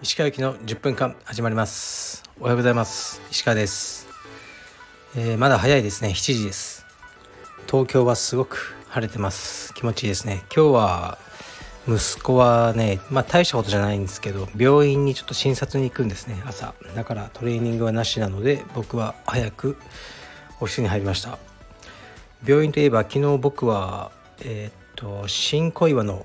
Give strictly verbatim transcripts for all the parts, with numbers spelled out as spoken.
石川行きのじゅっぷんかん始まります。おはようございます。石川です。えー、まだ早いですね。しちじです。東京はすごく晴れてます。気持ちいいですね。今日は息子はね、まあ大したことじゃないんですけど、病院にちょっと診察に行くんですね、朝。だからトレーニングはなしなので、僕は早くオフィスに入りました。病院といえば、昨日僕は、えー、っと新小岩の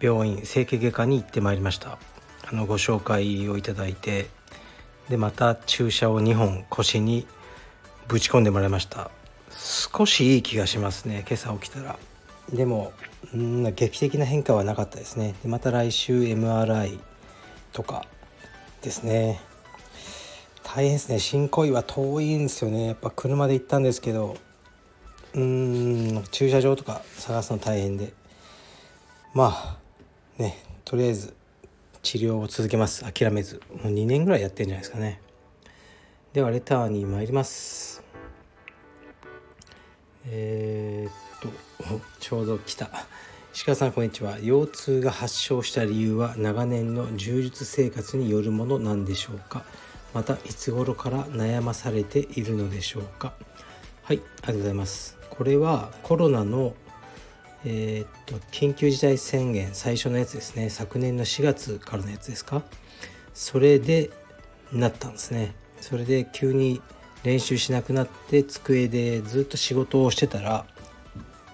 病院、整形外科に行ってまいりました。あのご紹介をいただいて、でまた注射をにほん腰にぶち込んでもらいました。少しいい気がしますね、今朝起きたら。でもん劇的な変化はなかったですね。でまた来週 エムアールアイ とかですね。大変ですね。新小岩遠いんですよね。やっぱ車で行ったんですけど、うーん駐車場とか探すの大変で、まあね、とりあえず治療を続けます。諦めず、もうにねんぐらいやってるんじゃないですかね。ではレターに参ります。えー、っとちょうど来た。石川さんこんにちは。腰痛が発症した理由は長年の柔術生活によるものなんでしょうか。またいつ頃から悩まされているのでしょうか。はい、ありがとうございます。これはコロナの、えー、っと緊急事態宣言最初のやつですね。昨年のしがつからのやつですか。それでなったんですね。それで急に練習しなくなって、机でずっと仕事をしてたら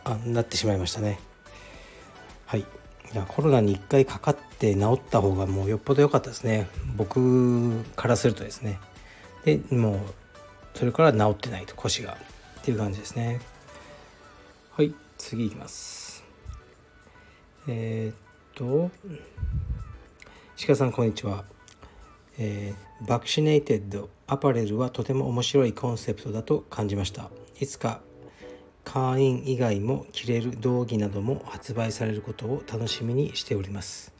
あなってしまいましたね。はい、いやコロナに一回かかって治った方がもうよっぽど良かったですね、僕からするとですね。でもうそれから治ってないと、腰がっていう感じですね。はい、次いきます。えー、っと石川さんこんにちは。えー、バクシネイテッドアパレルはとても面白いコンセプトだと感じました。いつか会員以外も着れる道着なども発売されることを楽しみにしております。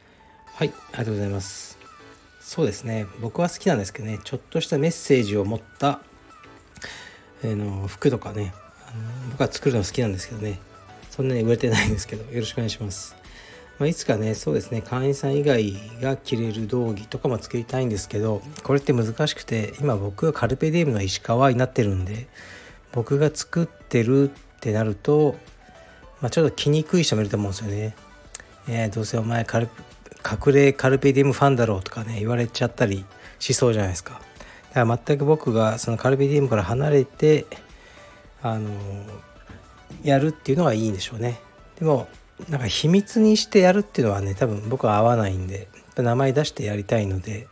はい、ありがとうございます。そうですね、僕は好きなんですけどね、ちょっとしたメッセージを持った、えー、の服とかね、あの僕は作るの好きなんですけどね、そんなに売れてないんですけど、よろしくお願いします。まあ、いつかね、そうですね、会員さん以外が着れる道着とかも作りたいんですけど、これって難しくて、今僕がカルペディウムの石川になってるんで、僕が作ってるってなると、まあ、ちょっと着にくい人もいると思うんですよね。えー、どうせお前カル隠れカルペディウムファンだろうとかね、言われちゃったりしそうじゃないですか。だから全く僕がそのカルペディウムから離れてあのやるっていうのがいいんでしょうね。でもなんか秘密にしてやるっていうのはね、多分僕は合わないんで、名前出してやりたいので、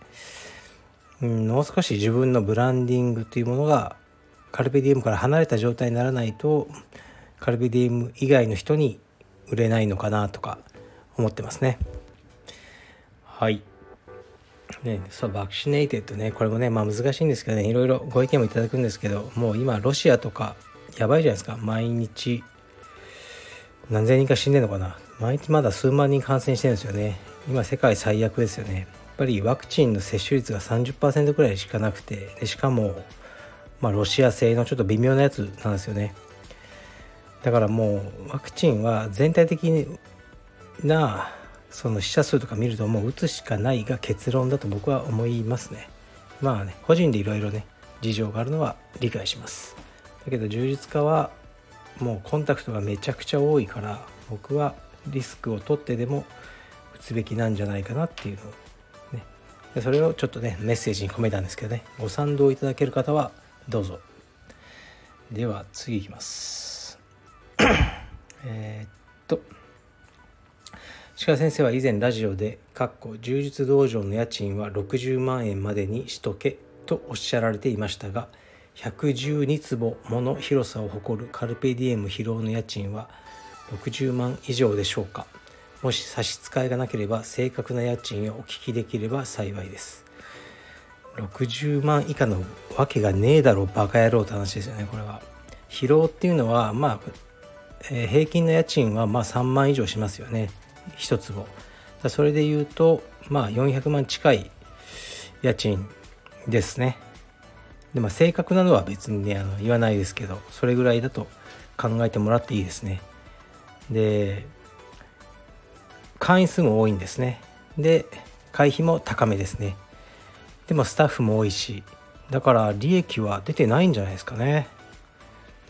うん、もう少し自分のブランディングというものがカルペディウムから離れた状態にならないと、カルペディウム以外の人に売れないのかなとか思ってますね。はいね、そうバクシネイテッドね、これもね、まあ難しいんですけどね、いろいろご意見もいただくんですけど、もう今ロシアとかやばいじゃないですか。毎日何千人か死んでるのかな。毎日まだ数万人感染してるんですよね。今世界最悪ですよね。やっぱりワクチンの接種率が さんじゅっパーセント くらいしかなくて、でしかも、まあ、ロシア製のちょっと微妙なやつなんですよね。だからもうワクチンは全体的なその死者数とか見ると、もう打つしかないが結論だと僕は思いますね。まあね、個人でいろいろね事情があるのは理解します。だけど充実家はもうコンタクトがめちゃくちゃ多いから、僕はリスクを取ってでも打つべきなんじゃないかなっていうのを、ね、でそれをちょっとねメッセージに込めたんですけどね、ご賛同いただける方はどうぞ。では次いきます。えっと石川先生は以前ラジオでかっこ柔術道場の家賃はろくじゅうまんえんまでにしとけとおっしゃられていましたが、ひゃくじゅうにつぼもの広さを誇るカルペディエム広尾の家賃はろくじゅうまん以上でしょうか。もし差し支えがなければ正確な家賃をお聞きできれば幸いです。ろくじゅうまん以下のわけがねえだろバカ野郎って話ですよね。これは広尾っていうのは、まあ、えー、平均の家賃はまあさんまん以上しますよね、ひとつぼだ。それで言うとまあよんひゃくまん近い家賃ですね。でまあ、正確なのは別にねあの言わないですけど、それぐらいだと考えてもらっていいですね。で会員数も多いんですね。で会費も高めですね。でもスタッフも多いし、だから利益は出てないんじゃないですかね。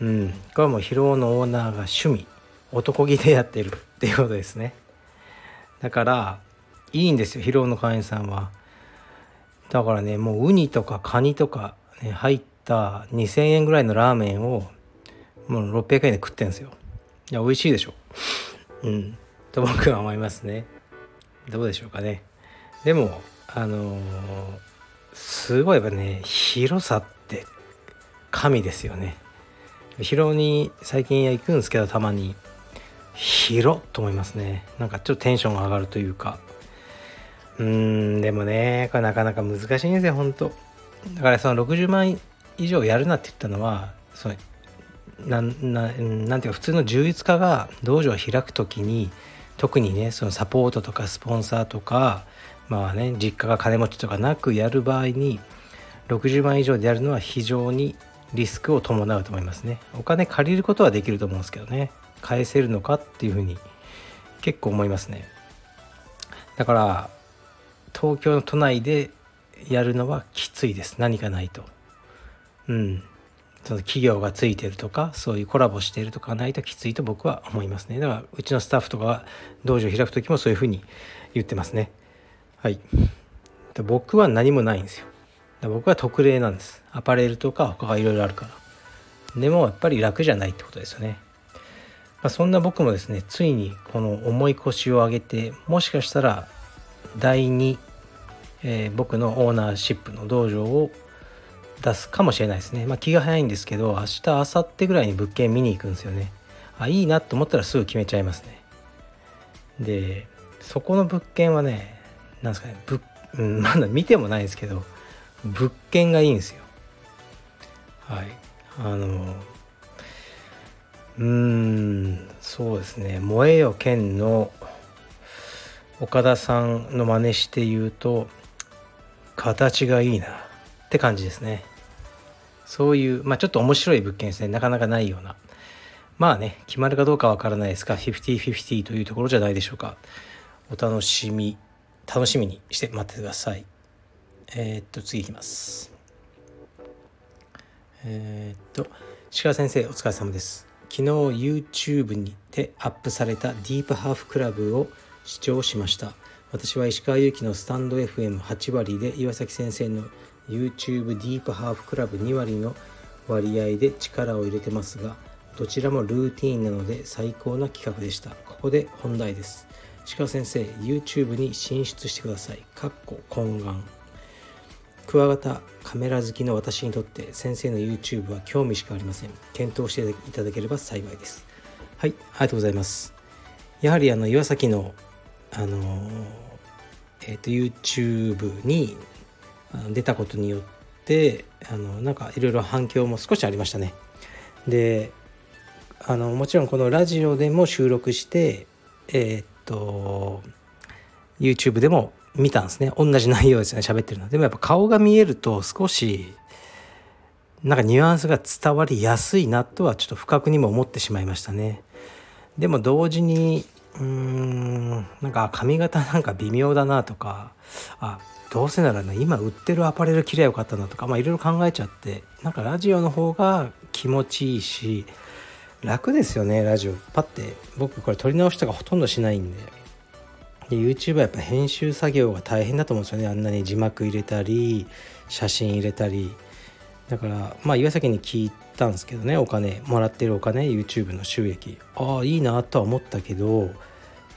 うん、これはもうヒロオのオーナーが趣味、男気でやってるっていうことですね。だからいいんですよ、ヒロオの会員さんは。だからね、もうウニとかカニとか、ね、入ったにせんえんぐらいのラーメンをもうろっぴゃくえんで食ってんですよ。いや、美味しいでしょ。うん、と僕は思いますね。どうでしょうかね。でもあのー、すごいやっぱね、広さって神ですよね。広尾に最近行くんですけど、たまに広っと思いますね。なんかちょっとテンションが上がるというか、うーん、でもね、これなかなか難しいんですよ、本当。だからそのろくじゅうまん以上やるなって言ったのは、そのな な, なんていうか普通の充実家が道場を開くときに、特にね、そのサポートとかスポンサーとか、まあね、実家が金持ちとかなくやる場合にろくじゅうまん以上でやるのは非常にリスクを伴うと思いますね。お金借りることはできると思うんですけどね、返せるのかっていうふうに結構思いますね。だから東京の都内でやるのはきついです、何かないと。うん、その企業がついてるとか、そういうコラボしているとかないときついと僕は思いますね。だからうちのスタッフとかは道場を開くときもそういうふうに言ってますね。はい、僕は何もないんですよ。僕は特例なんです。アパレルとか他がいろいろあるから。でもやっぱり楽じゃないってことですよね。まあ、そんな僕もですね、ついにこの重い腰を上げて、もしかしたらだいに、えー、僕のオーナーシップの道場を出すかもしれないですね。まあ、気が早いんですけど、明日明後日ぐらいに物件見に行くんですよね。あ、いいなと思ったらすぐ決めちゃいますね。でそこの物件はね、なんですかね、ぶうん、まだ見てもないんですけど、物件がいいんですよ。はい、あのうーんそうですね、萌えよ剣の岡田さんの真似して言うと、形がいいなって感じですね。そういう、まあ、ちょっと面白い物件ですね。なかなかないような。まあね、決まるかどうかわからないですが、フィフティーフィフティーというところじゃないでしょうか。お楽しみ楽しみにして待っててください。えー、っと次いきます。えー、っと石川先生、お疲れ様です。昨日 YouTube にてアップされたディープハーフクラブを視聴しました。私は石川祐希のスタンド エフエムはち 割で、岩崎先生の YouTube ディープハーフクラブに割の割合で力を入れてますが、どちらもルーティーンなので最高な企画でした。ここで本題です。石川先生、 YouTube に進出してください。かっこ懇願。クワガタカメラ好きの私にとって先生の YouTube は興味しかありません。検討していただければ幸いです。はい、ありがとうございます。やはりあの岩崎の、あのーえー、と YouTube に出たことによって、あのなんかいろいろ反響も少しありましたね。であのもちろんこのラジオでも収録して、えーと YouTube でも見たんですね。同じ内容ですね、喋ってるの。でもやっぱ顔が見えると少しなんかニュアンスが伝わりやすいなとはちょっと不覚にも思ってしまいましたね。でも同時にうーんなんか髪型なんか微妙だなとか、あどうせならね今売ってるアパレル着りゃよかったなとか、まあいろいろ考えちゃって、なんかラジオの方が気持ちいいし楽ですよね。ラジオパッて僕これ撮り直しとかほとんどしないんで、で YouTube はやっぱ編集作業が大変だと思うんですよね。あんなに字幕入れたり写真入れたり。だからまあ岩崎に聞いたんですけどね、お金もらってるお金 YouTube の収益、ああいいなとは思ったけど、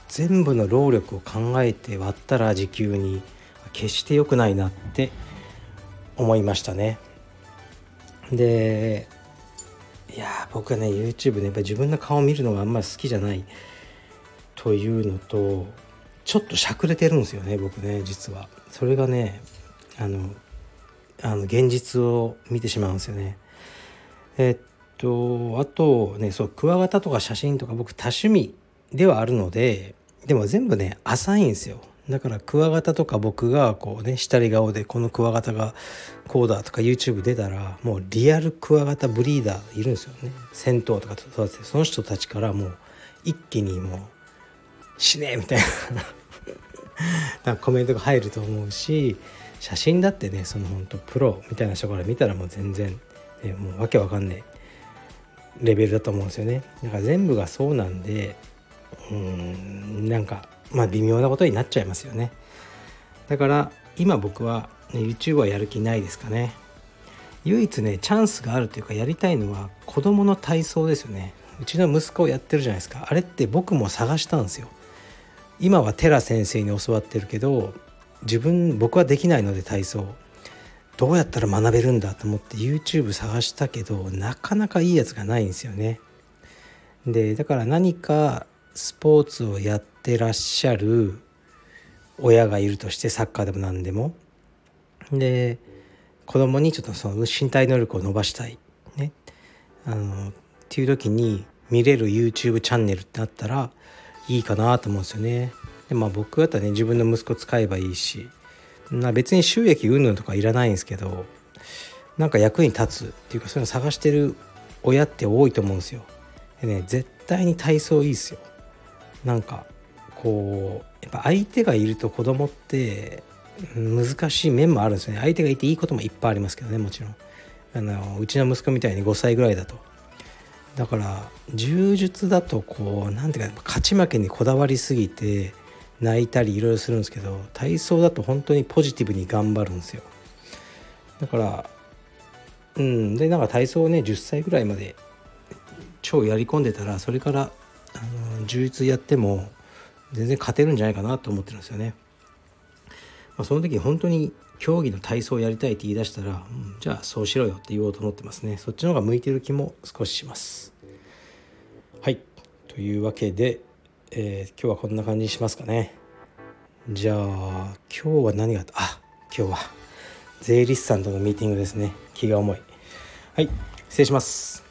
全部の労力を考えて割ったら時給に決して良くないなって思いましたね。でいや僕はね YouTube で、ね、やっぱり自分の顔を見るのがあんまり好きじゃないというのと、ちょっとしゃくれてるんですよね僕ね、実は。それがねあのあの現実を見てしまうんですよね。えっとあとね、そうクワガタとか写真とか僕多趣味ではあるので、でも全部ね浅いんですよ。だからクワガタとか僕がこうねしたり顔でこのクワガタがこうだとか YouTube 出たら、もうリアルクワガタブリーダーいるんですよね。戦闘とか育てて、その人たちからもう一気にもう死ねみたいな多分コメントが入ると思うし、写真だってね、その本当プロみたいな人から見たらもう全然、ね、もうわけわかんないレベルだと思うんですよね。だから全部がそうなんで、うーんなんかまあ微妙なことになっちゃいますよね。だから今僕は、ね、YouTube はやる気ないですかね。唯一ねチャンスがあるというかやりたいのは子供の体操ですよね。うちの息子やってるじゃないですか。あれって僕も探したんですよ。今は寺先生に教わってるけど、自分僕はできないので体操どうやったら学べるんだと思って YouTube 探したけど、なかなかいいやつがないんですよね。でだから何かスポーツをやってらっしゃる親がいるとして、サッカーでも何でもで、子供にちょっとその身体能力を伸ばしたいね、あのっていう時に見れる YouTube チャンネルってあったらいいかなと思うんですよね。で、まあ、僕だったらね自分の息子使えばいいし、な別に収益云々とかいらないんですけど、なんか役に立つっていうか、そういうの探してる親って多いと思うんですよ。でね、絶対に体操いいですよ。なんかこうやっぱ相手がいると子供って難しい面もあるんですよね。相手がいていいこともいっぱいありますけどね、もちろん。あのうちの息子みたいにごさいぐらいだと、だから柔術だとこうなんていうか勝ち負けにこだわりすぎて泣いたりいろいろするんですけど、体操だと本当にポジティブに頑張るんですよ。だからうんでなんか体操をねじゅっさいぐらいまで超やり込んでたら、それからあの柔術やっても全然勝てるんじゃないかなと思ってるんですよね。まあ、その時本当に競技の体操をやりたいって言い出したら、うん、じゃあそうしろよって言おうと思ってますね。そっちの方が向いてる気も少しします。はい、というわけで、えー、今日はこんな感じにしますかね。じゃあ今日は何があった、あ今日は税理士さんとのミーティングですね。気が重い。はい、失礼します。